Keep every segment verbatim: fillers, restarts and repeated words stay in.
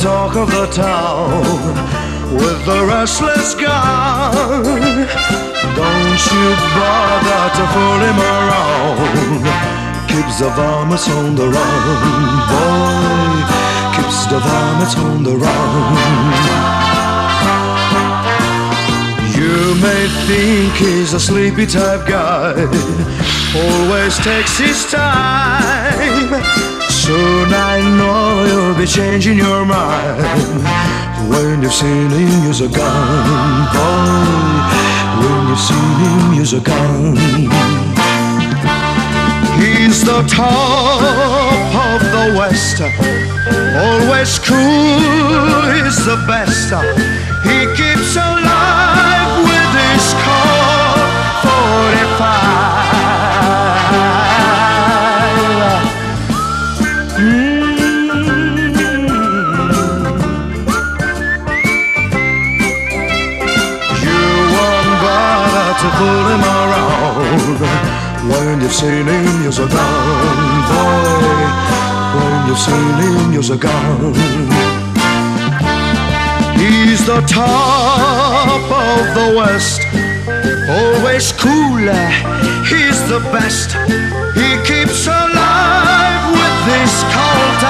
Talk of the town with the restless gown. Don't you bother to fool him around. Keeps the vomits on the run, boy. Keeps the vomits on the run. You may think he's a sleepy type guy, always takes his time. Soon I know you'll be changing your mind when you've seen him use a gun, boy. When you've seen him use a gun. He's the top of the West, always cool, he's the best. He keeps alive with his Colt forty-five. Pull him around when you've seen him use a gun, boy. When you've seen him use a gun. He's the top of the West, always cool, he's the best. He keeps alive with his Colt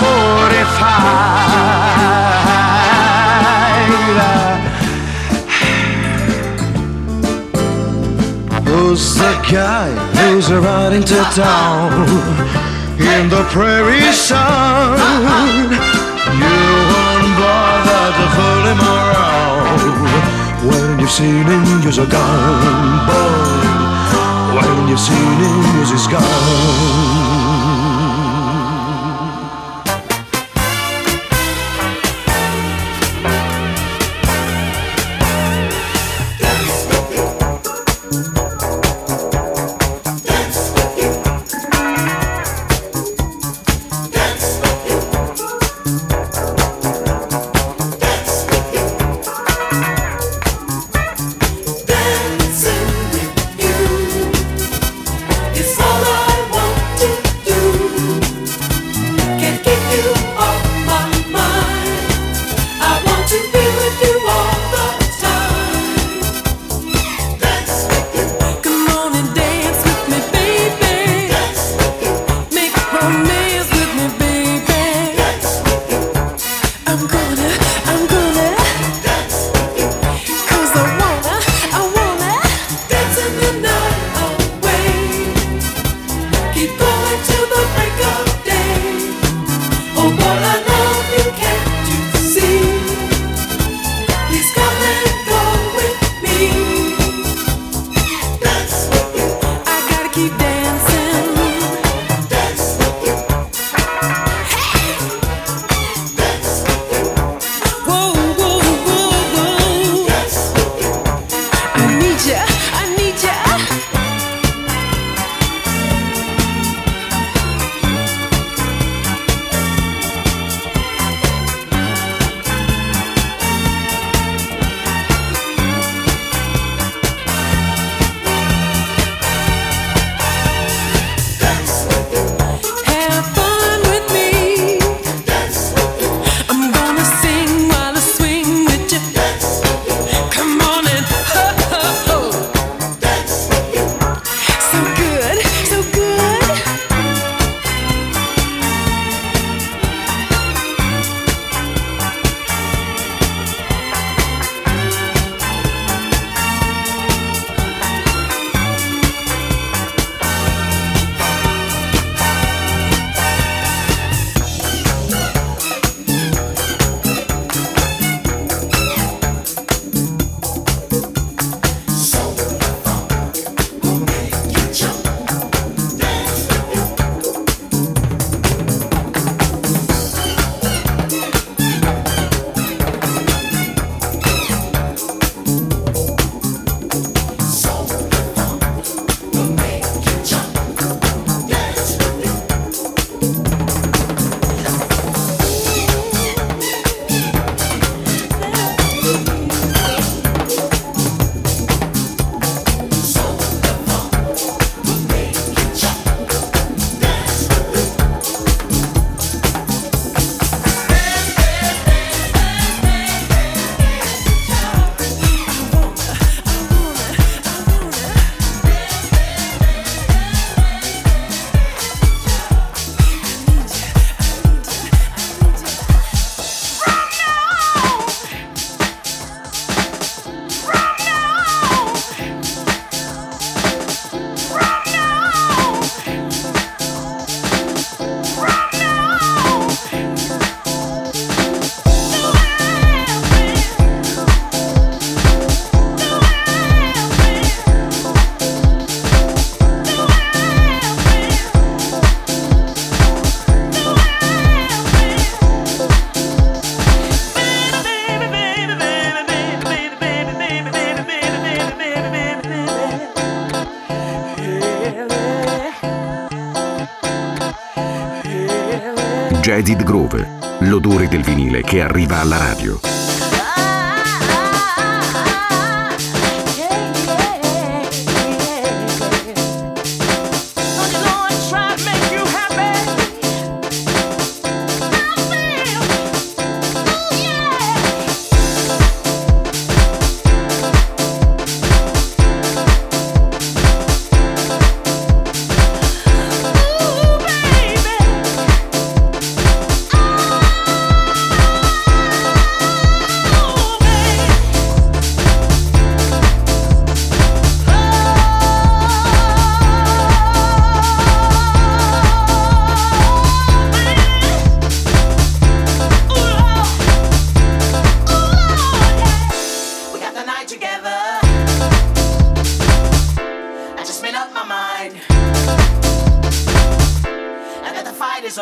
forty-five. Who's the guy who's riding to town in the prairie sun? You won't bother to fool him around when you've seen him use a gun, boy. When you've seen him use his gun. Keep dancing, dance with you. Jaded Groove, l'odore del vinile che arriva alla radio.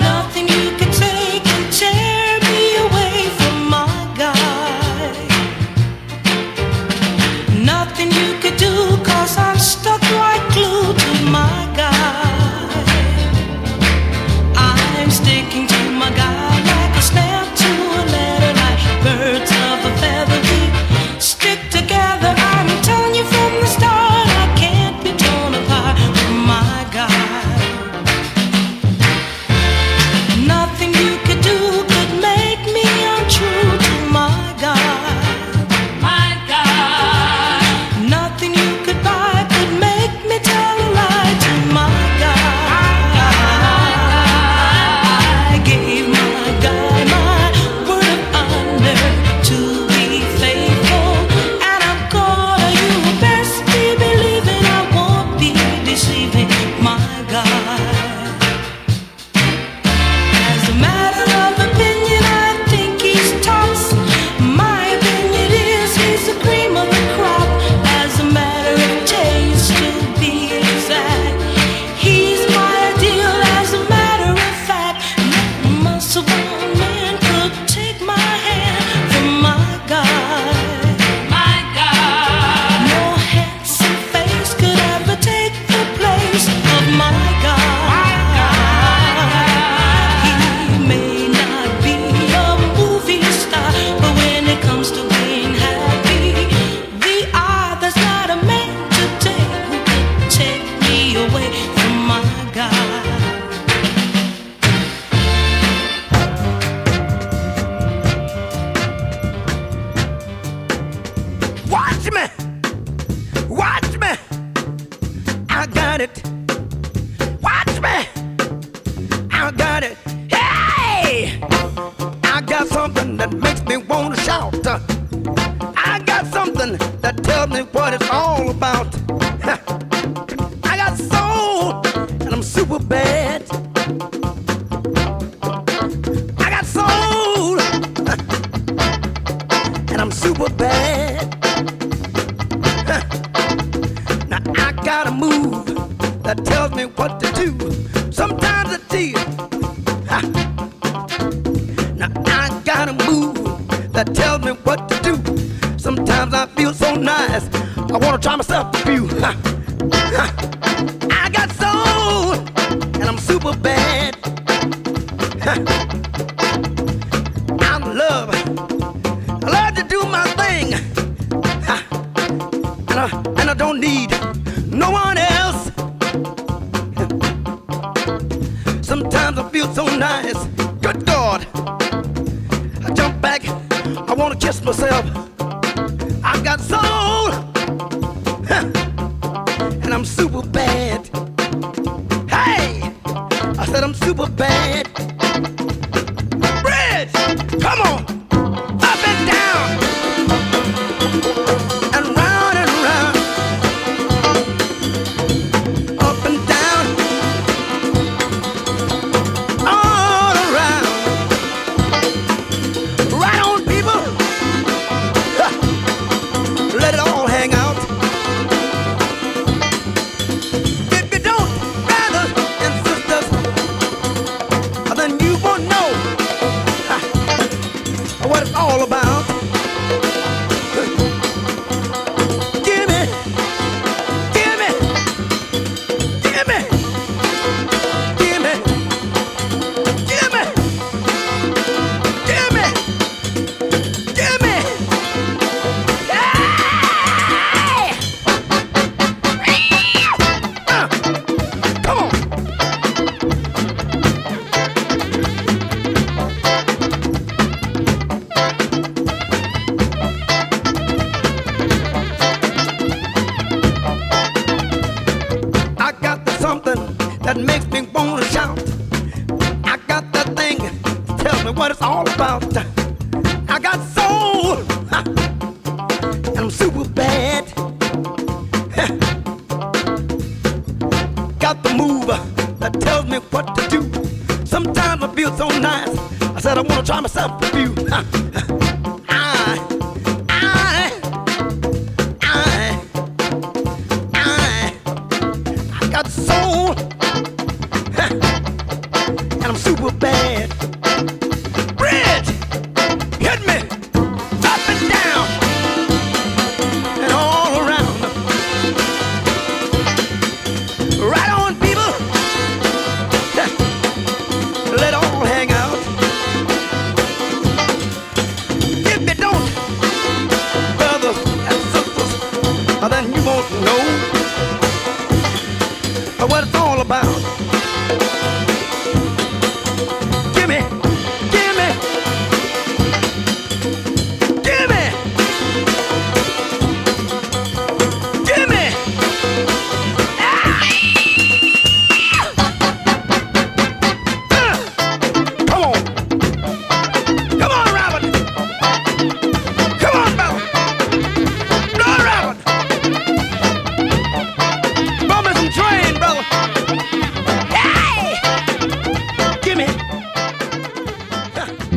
Nothing you can take can tear me away from my feel. Ha. Now I got a move that tells me what to do. Sometimes I feel so nice, I want to try myself a few. Ha. Ha. I got soul, and I'm super bad. Ha. I'm love, I love to do my thing. Ha. And, I, and I don't need no one else. Sometimes I feel so nice, good God. I jump back, I want to kiss myself. I've got soul, and I'm super bad. Hey, I said I'm super bad. Bridge, come on, up and down.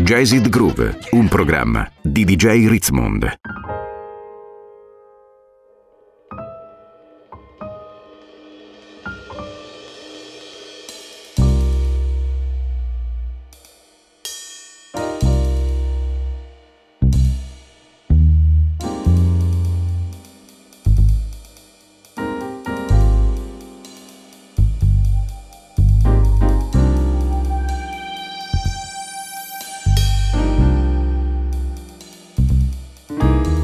Jazzed Groove, un programma di D J Rizmond. Thank you.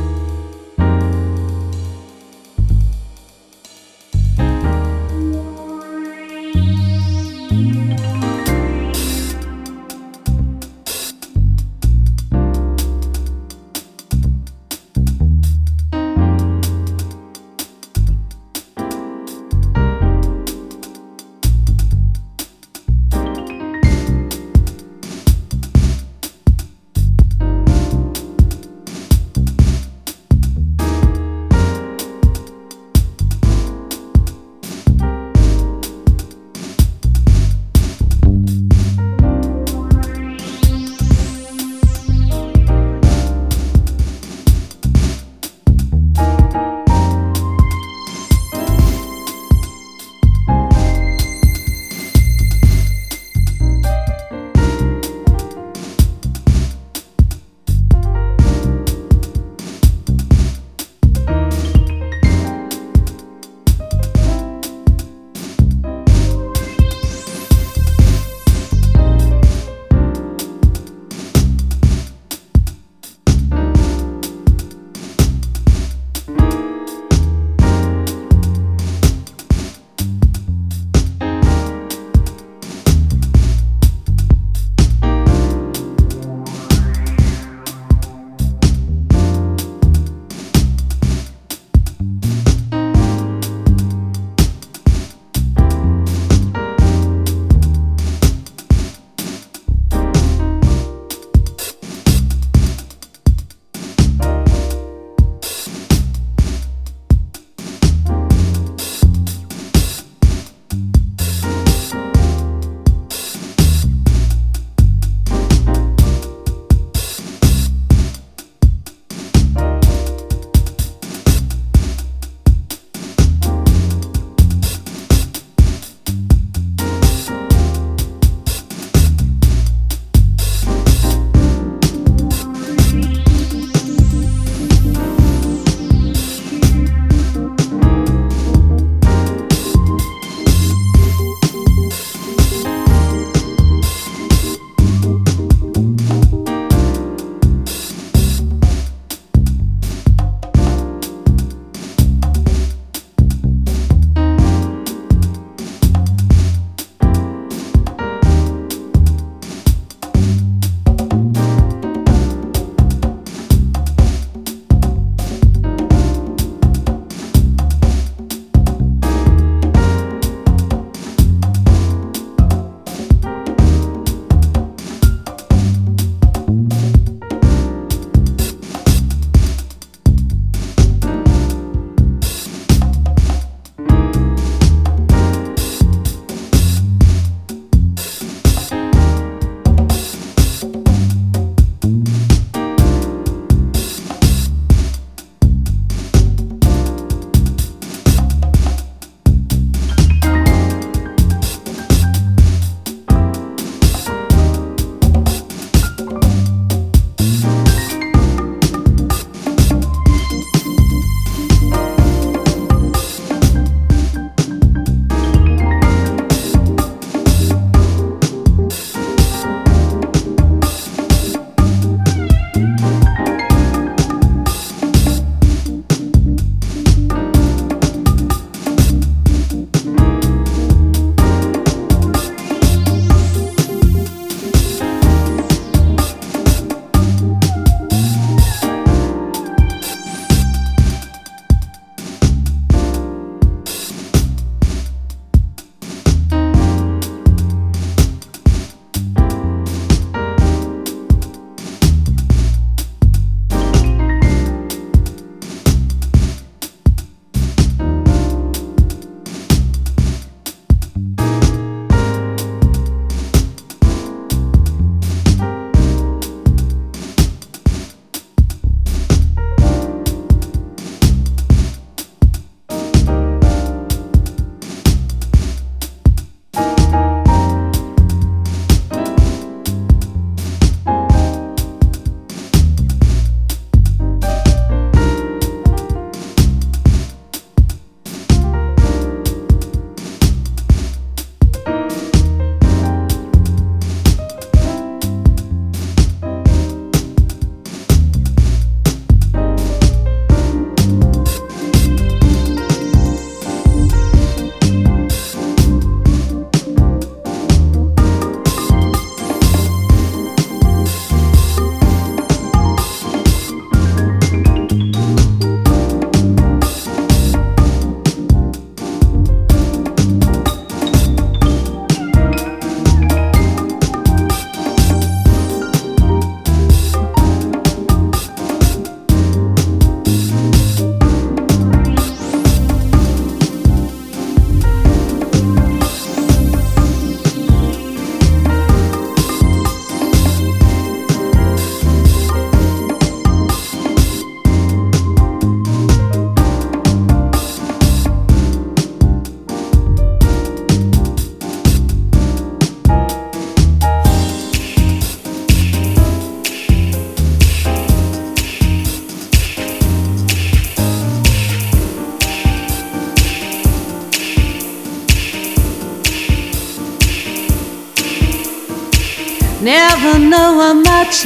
Never know how much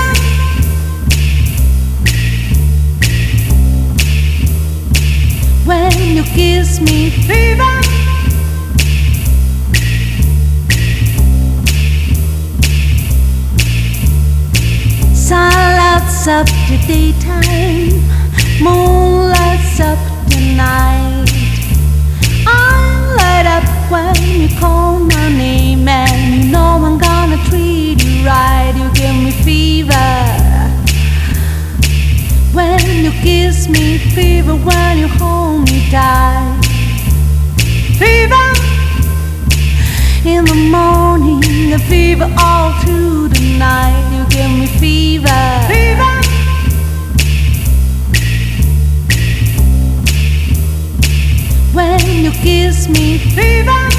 When you kiss me, fever. Sun lights up the daytime, moon lights up the night. I light up when you call my name, and you know I'm gonna treat you right. You give me fever when you kiss me, fever when you hold me tight. Fever in the morning, the fever all through the night. You give me fever, fever. When you kiss me, fever.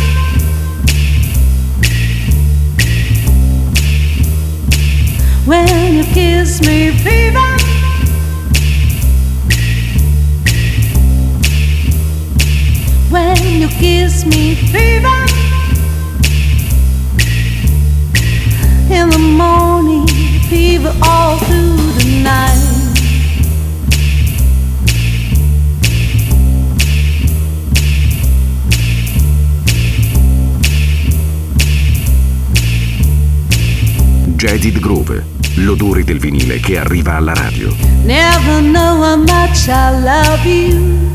When you kiss me, fever. When you kiss me, fever. In the morning, fever all through the night. Jaded Groove, l'odore del vinile che arriva alla radio. Never know how much I love you,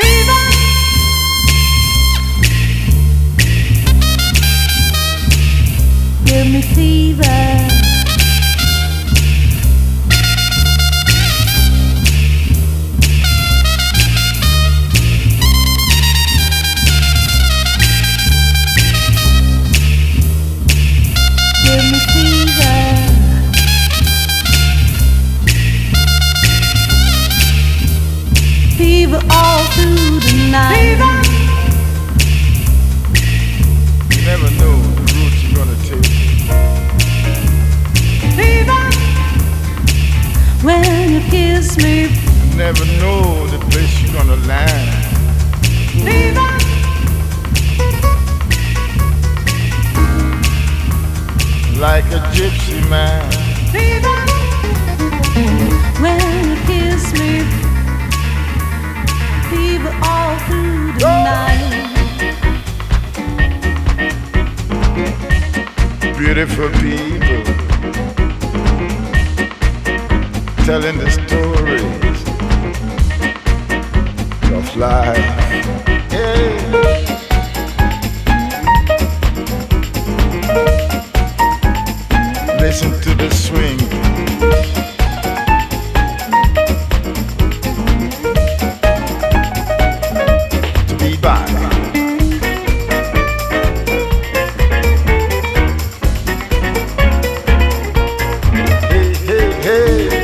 Fever. Give me fever. Give me fever. Fever all through the night. Fever. You never know the route you're gonna take. Fever. When you kiss me, you never know the place you're gonna land. Fever. Like a gypsy man. Fever. When you kiss me, fever all through the night. Beautiful people telling the stories of life. Yeah. Listen to the swing. Hey, hey, hey.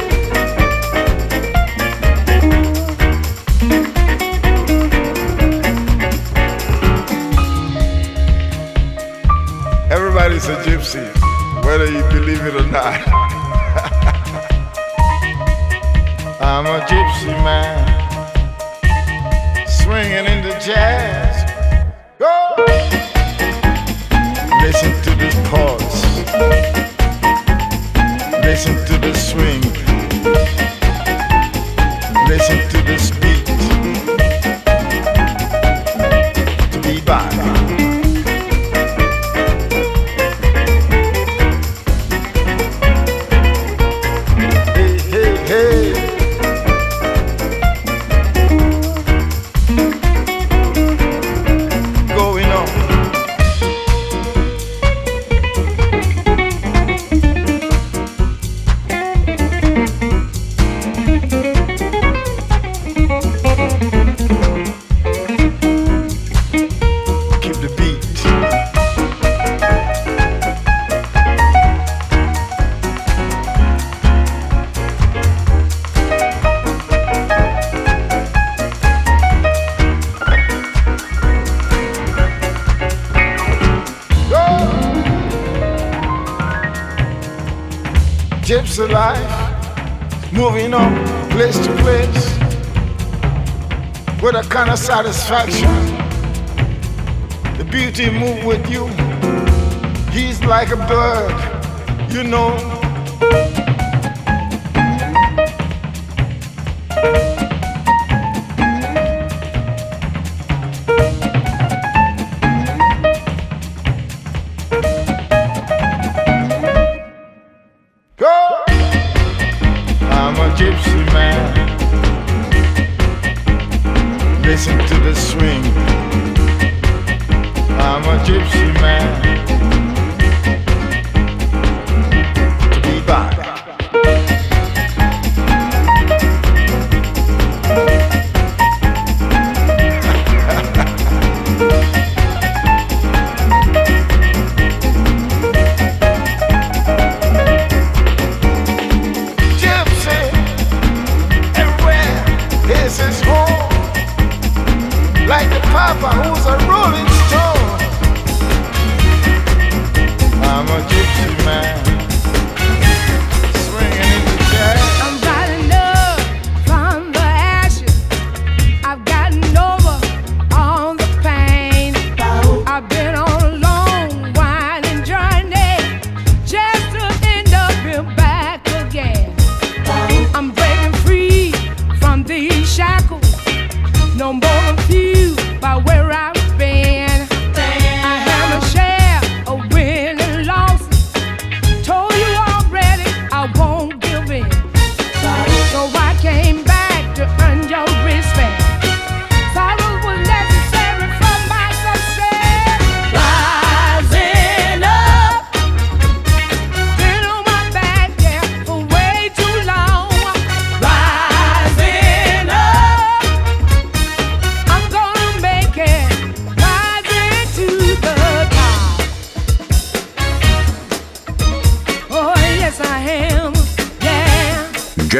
ships of life, moving on place to place with a kind of satisfaction. The beauty moves with you. He's like a bird, you know. Listen to the swing. I'm a gypsy man. To be back.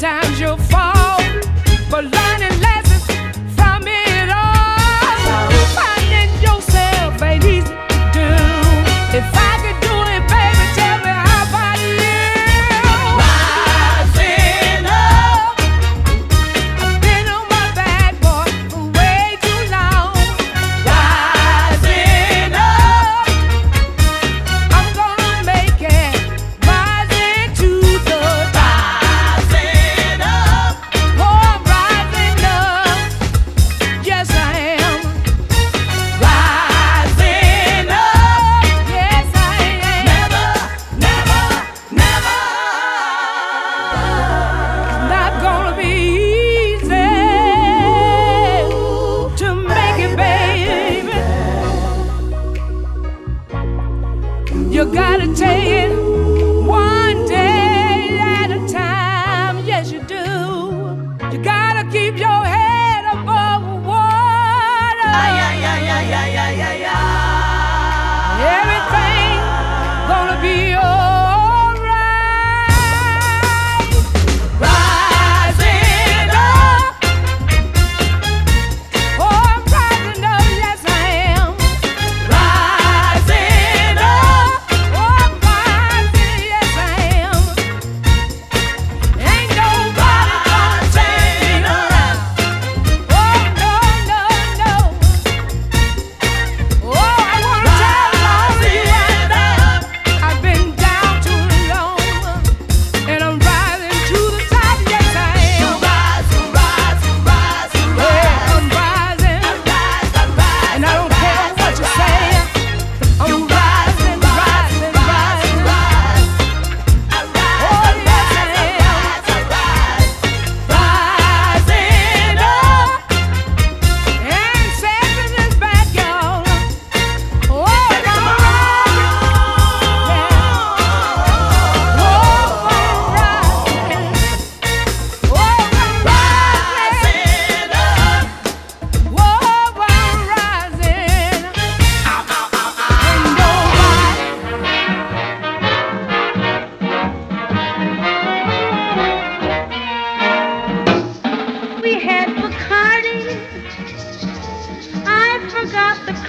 Times you'll fall, but learning lessons.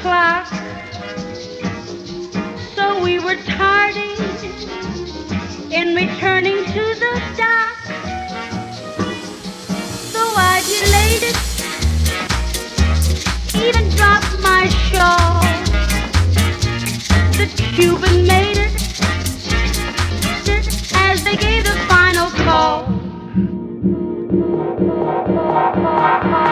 o'clock, so we were tardy in returning to the dock. So I delayed it, even dropped my shawl. The Cuban made it as they gave the final call. Stop!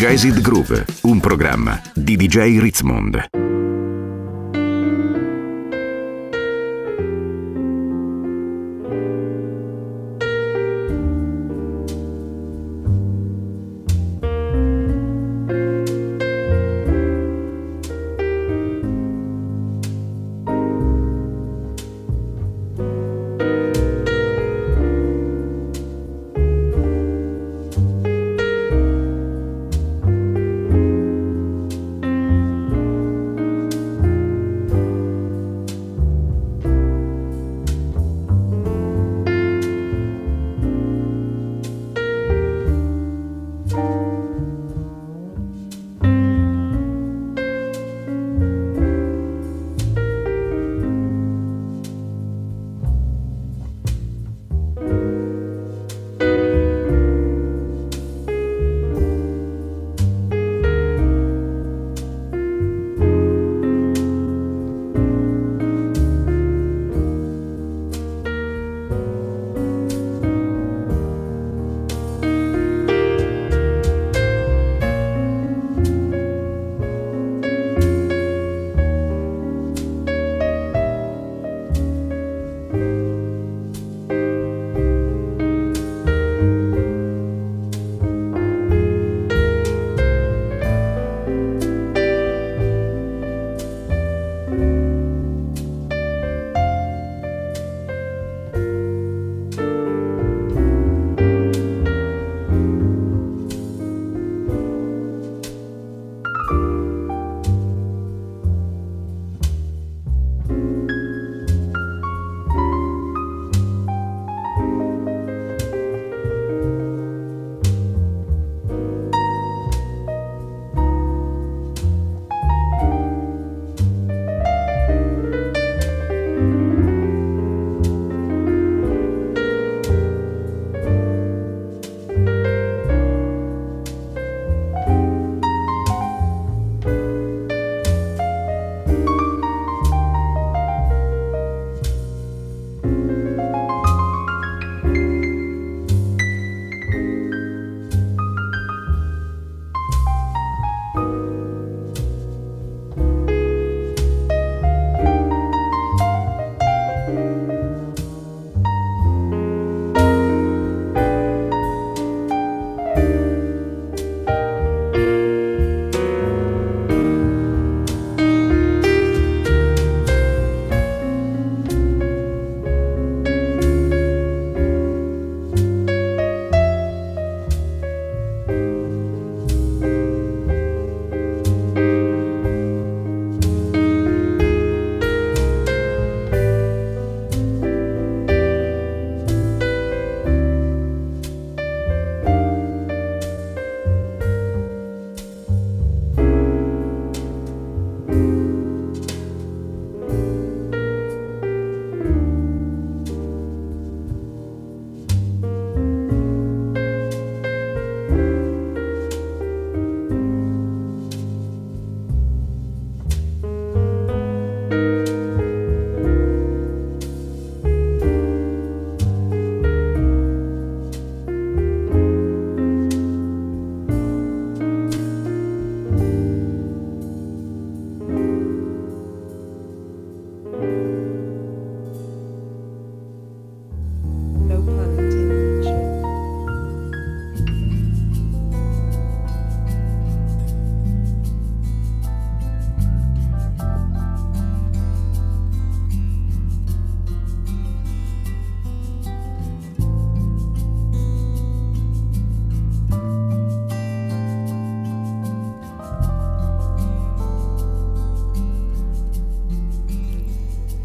Jazzed Groove, un programma di D J Rizmond.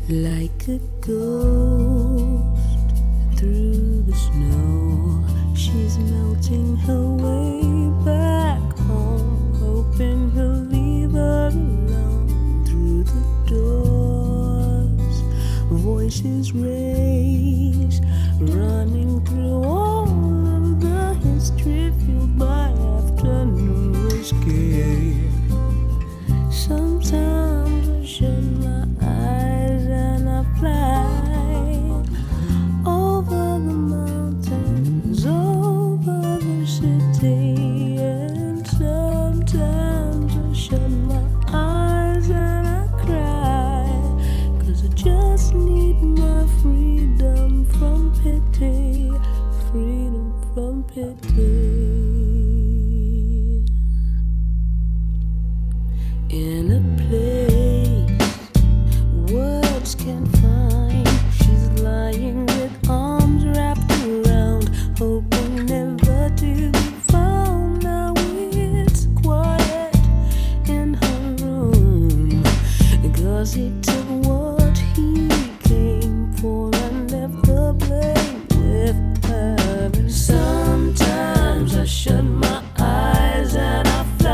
Like a ghost through the Fighting her way back home, hoping he'll leave her alone. Through the doors, voices raise, running through all of the history, fueled by afternoon escape. Sometimes I shut my eyes and I fly over the mountains, over the city. And sometimes I shut my eyes and I cry, 'cause I just need my freedom from pity, freedom from pity. In a place words can't find, she's lying with arms wrapped around, hoping never to be found. Now it's quiet in her room, 'cause he took what he came for and left the blame with her. And sometimes I shut my eyes and I fly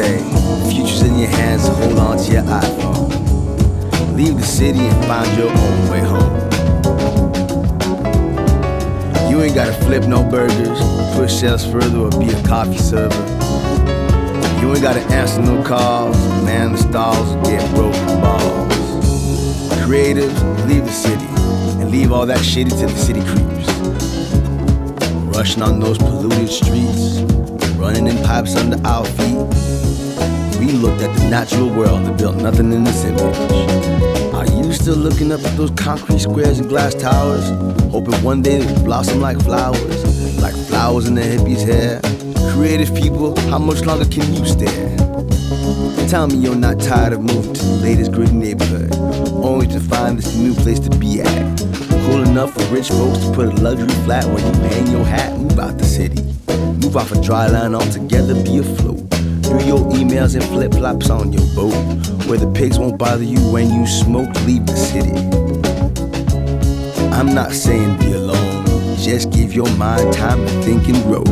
say, future's in your hands, so hold on to your iPhone. Leave the city and find your own way home. You ain't gotta flip no burgers, push shelves further, or be a coffee server. You ain't gotta answer no calls, man the stalls, get broken balls. Creatives, leave the city, and leave all that shitty to the city creeps. Rushing on those polluted streets, running in pipes under our feet. We looked at the natural world that built nothing in this image. Are you still looking up at those concrete squares and glass towers, hoping one day they would blossom like flowers, like flowers in the hippies' hair? Creative people, how much longer can you stare? Tell me you're not tired of moving to the latest gritty neighborhood, only to find this new place to be at. Cool enough for rich folks to put a luxury flat where you hang your hat, move out the city. Move off a dry line altogether, be afloat. Do your emails and flip-flops on your boat, where the pigs won't bother you when you smoke, leave the city. I'm not saying be alone, just give your mind time to think and grow.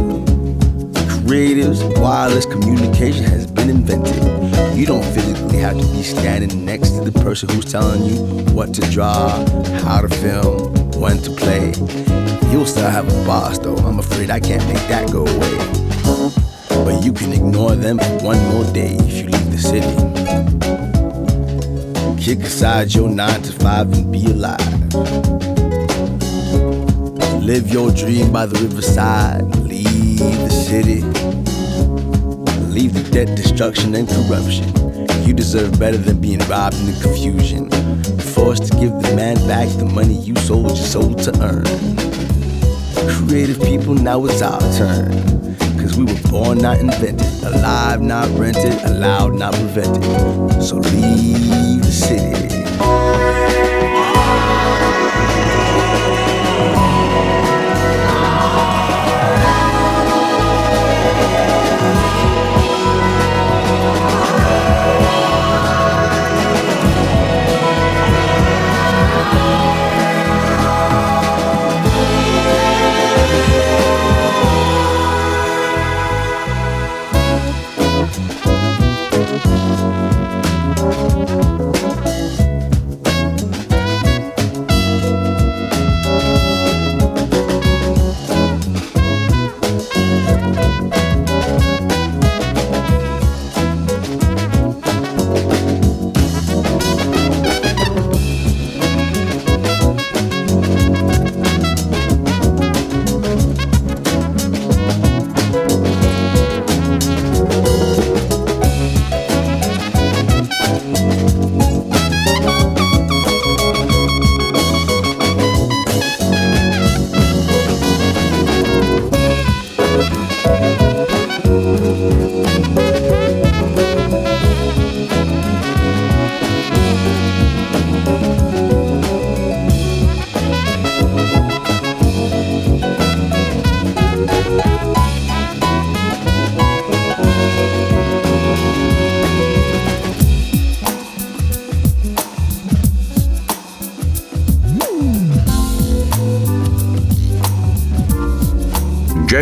Creatives, wireless communication has been invented. You don't physically have to be standing next to the person who's telling you what to draw, how to film, when to play. You'll still have a boss though, I'm afraid I can't make that go away. But you can ignore them for one more day if you leave the city. Kick aside your nine to five and be alive. Live your dream by the riverside, leave the city. Leave the debt, destruction, and corruption. You deserve better than being robbed in the confusion, forced to give the man back the money you sold your soul to earn. Creative people, now it's our turn, cause we were born not invented, alive not rented, allowed not prevented. So leave the city.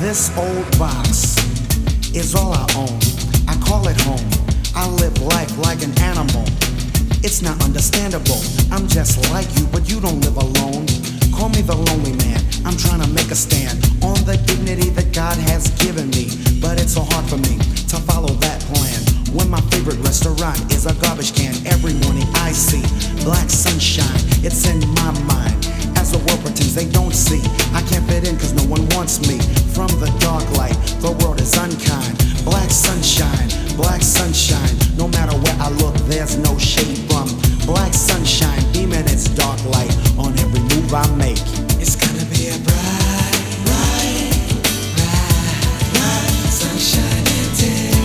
This old box is all I own. I call it home. I live life like an animal. It's not understandable. I'm just like you, but you don't live alone. Call me the lonely man. I'm trying to make a stand on the dignity that God has given me. But it's so hard for me to follow that plan. When my favorite restaurant is a garbage can, every morning I see black sunshine, it's in my mind. As the world pretends they don't see, I can't fit in cause no one wants me. From the dark light, the world is unkind. Black sunshine, black sunshine, no matter where I look there's no shade from. Black sunshine, beaming its dark light on every move I make. It's gonna be a bright, bright, bright, bright sunshine day.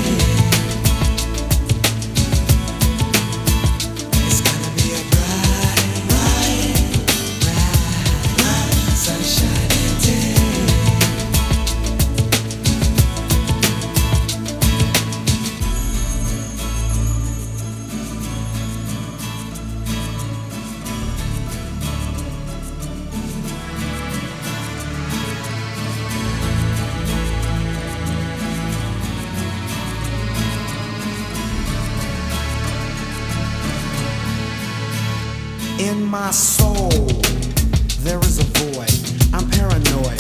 In my soul, there is a void. I'm paranoid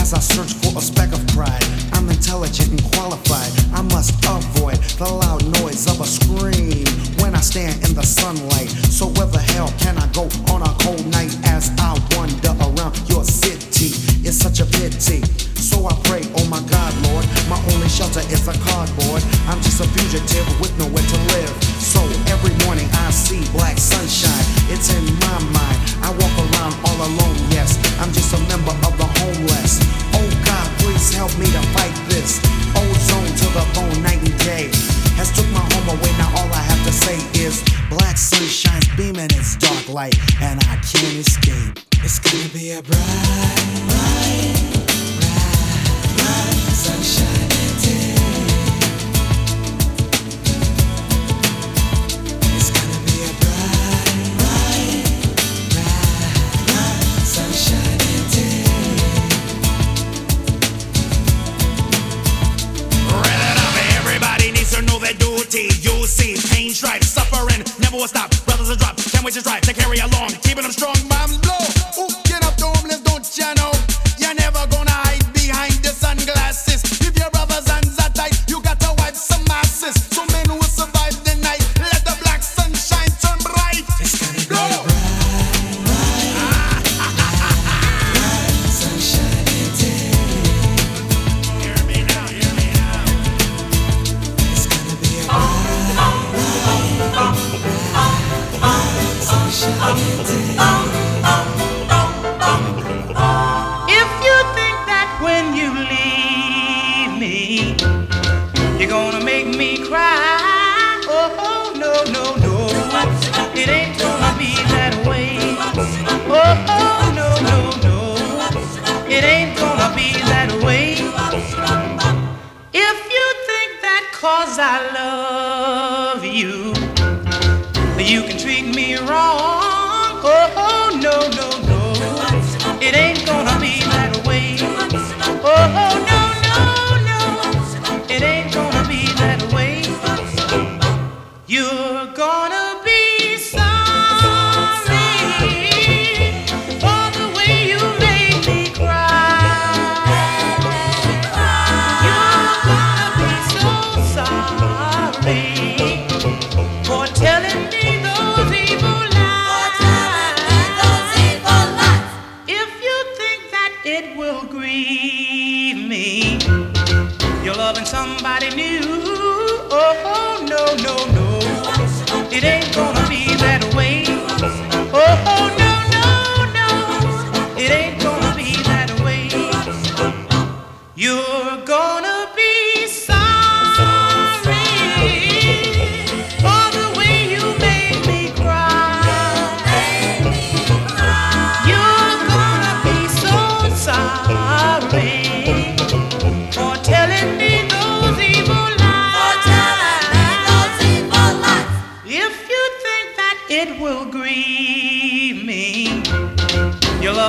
as I search for a speck of pride. I'm intelligent and qualified. I must avoid the loud noise of a scream when I stand in the sunlight. So where the hell can I go on a cold night as I wander around your city? It's such a pity. So I pray, oh my God, Lord, my only shelter is a cardboard. I'm just a fugitive with nowhere to live. So every morning I see black sunshine, it's in my mind. I walk around all alone, yes, I'm just a member of the homeless. Oh God, please help me to fight this. Ozone to the bone, night and day has took my home away, now all I have to say is black sunshine's beaming its dark light, and I can't escape. It's gonna be a bright, bright sunshine day. It's gonna be a bright, bright, bright, bright sunshine day. Read it up, everybody needs to know their duty. You see, pain, strife, suffering never will stop. Brothers will drop, can't wait to strive to carry along, keeping them strong. Bombs blow. Ooh, get up, don't live, don't you know? You're never gonna hide behind the sunglasses. If your brother's hands are tight, you gotta wipe some asses. So men who survive the night, let the black sunshine turn bright. It's gonna be bright, bright, bright, bright sunshine day. Hear me now, hear me now. It's gonna be a bright, bright, bright, bright sunshine day. Cause I love you, you can treat me wrong. Oh no, no, no, it ain't gonna be that way. Oh no, no, no, it ain't gonna be that way. You're gonna somebody new. Oh no, no, no, it ain't gonna be that way. Oh no, no, no, it ain't gonna be that way. You're gonna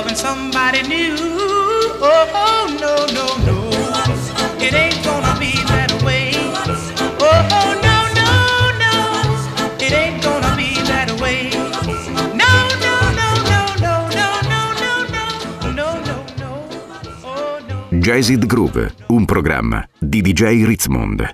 loving somebody new. Oh, oh no, no, no, Jazzid Groove, un programma di D J Rizmond.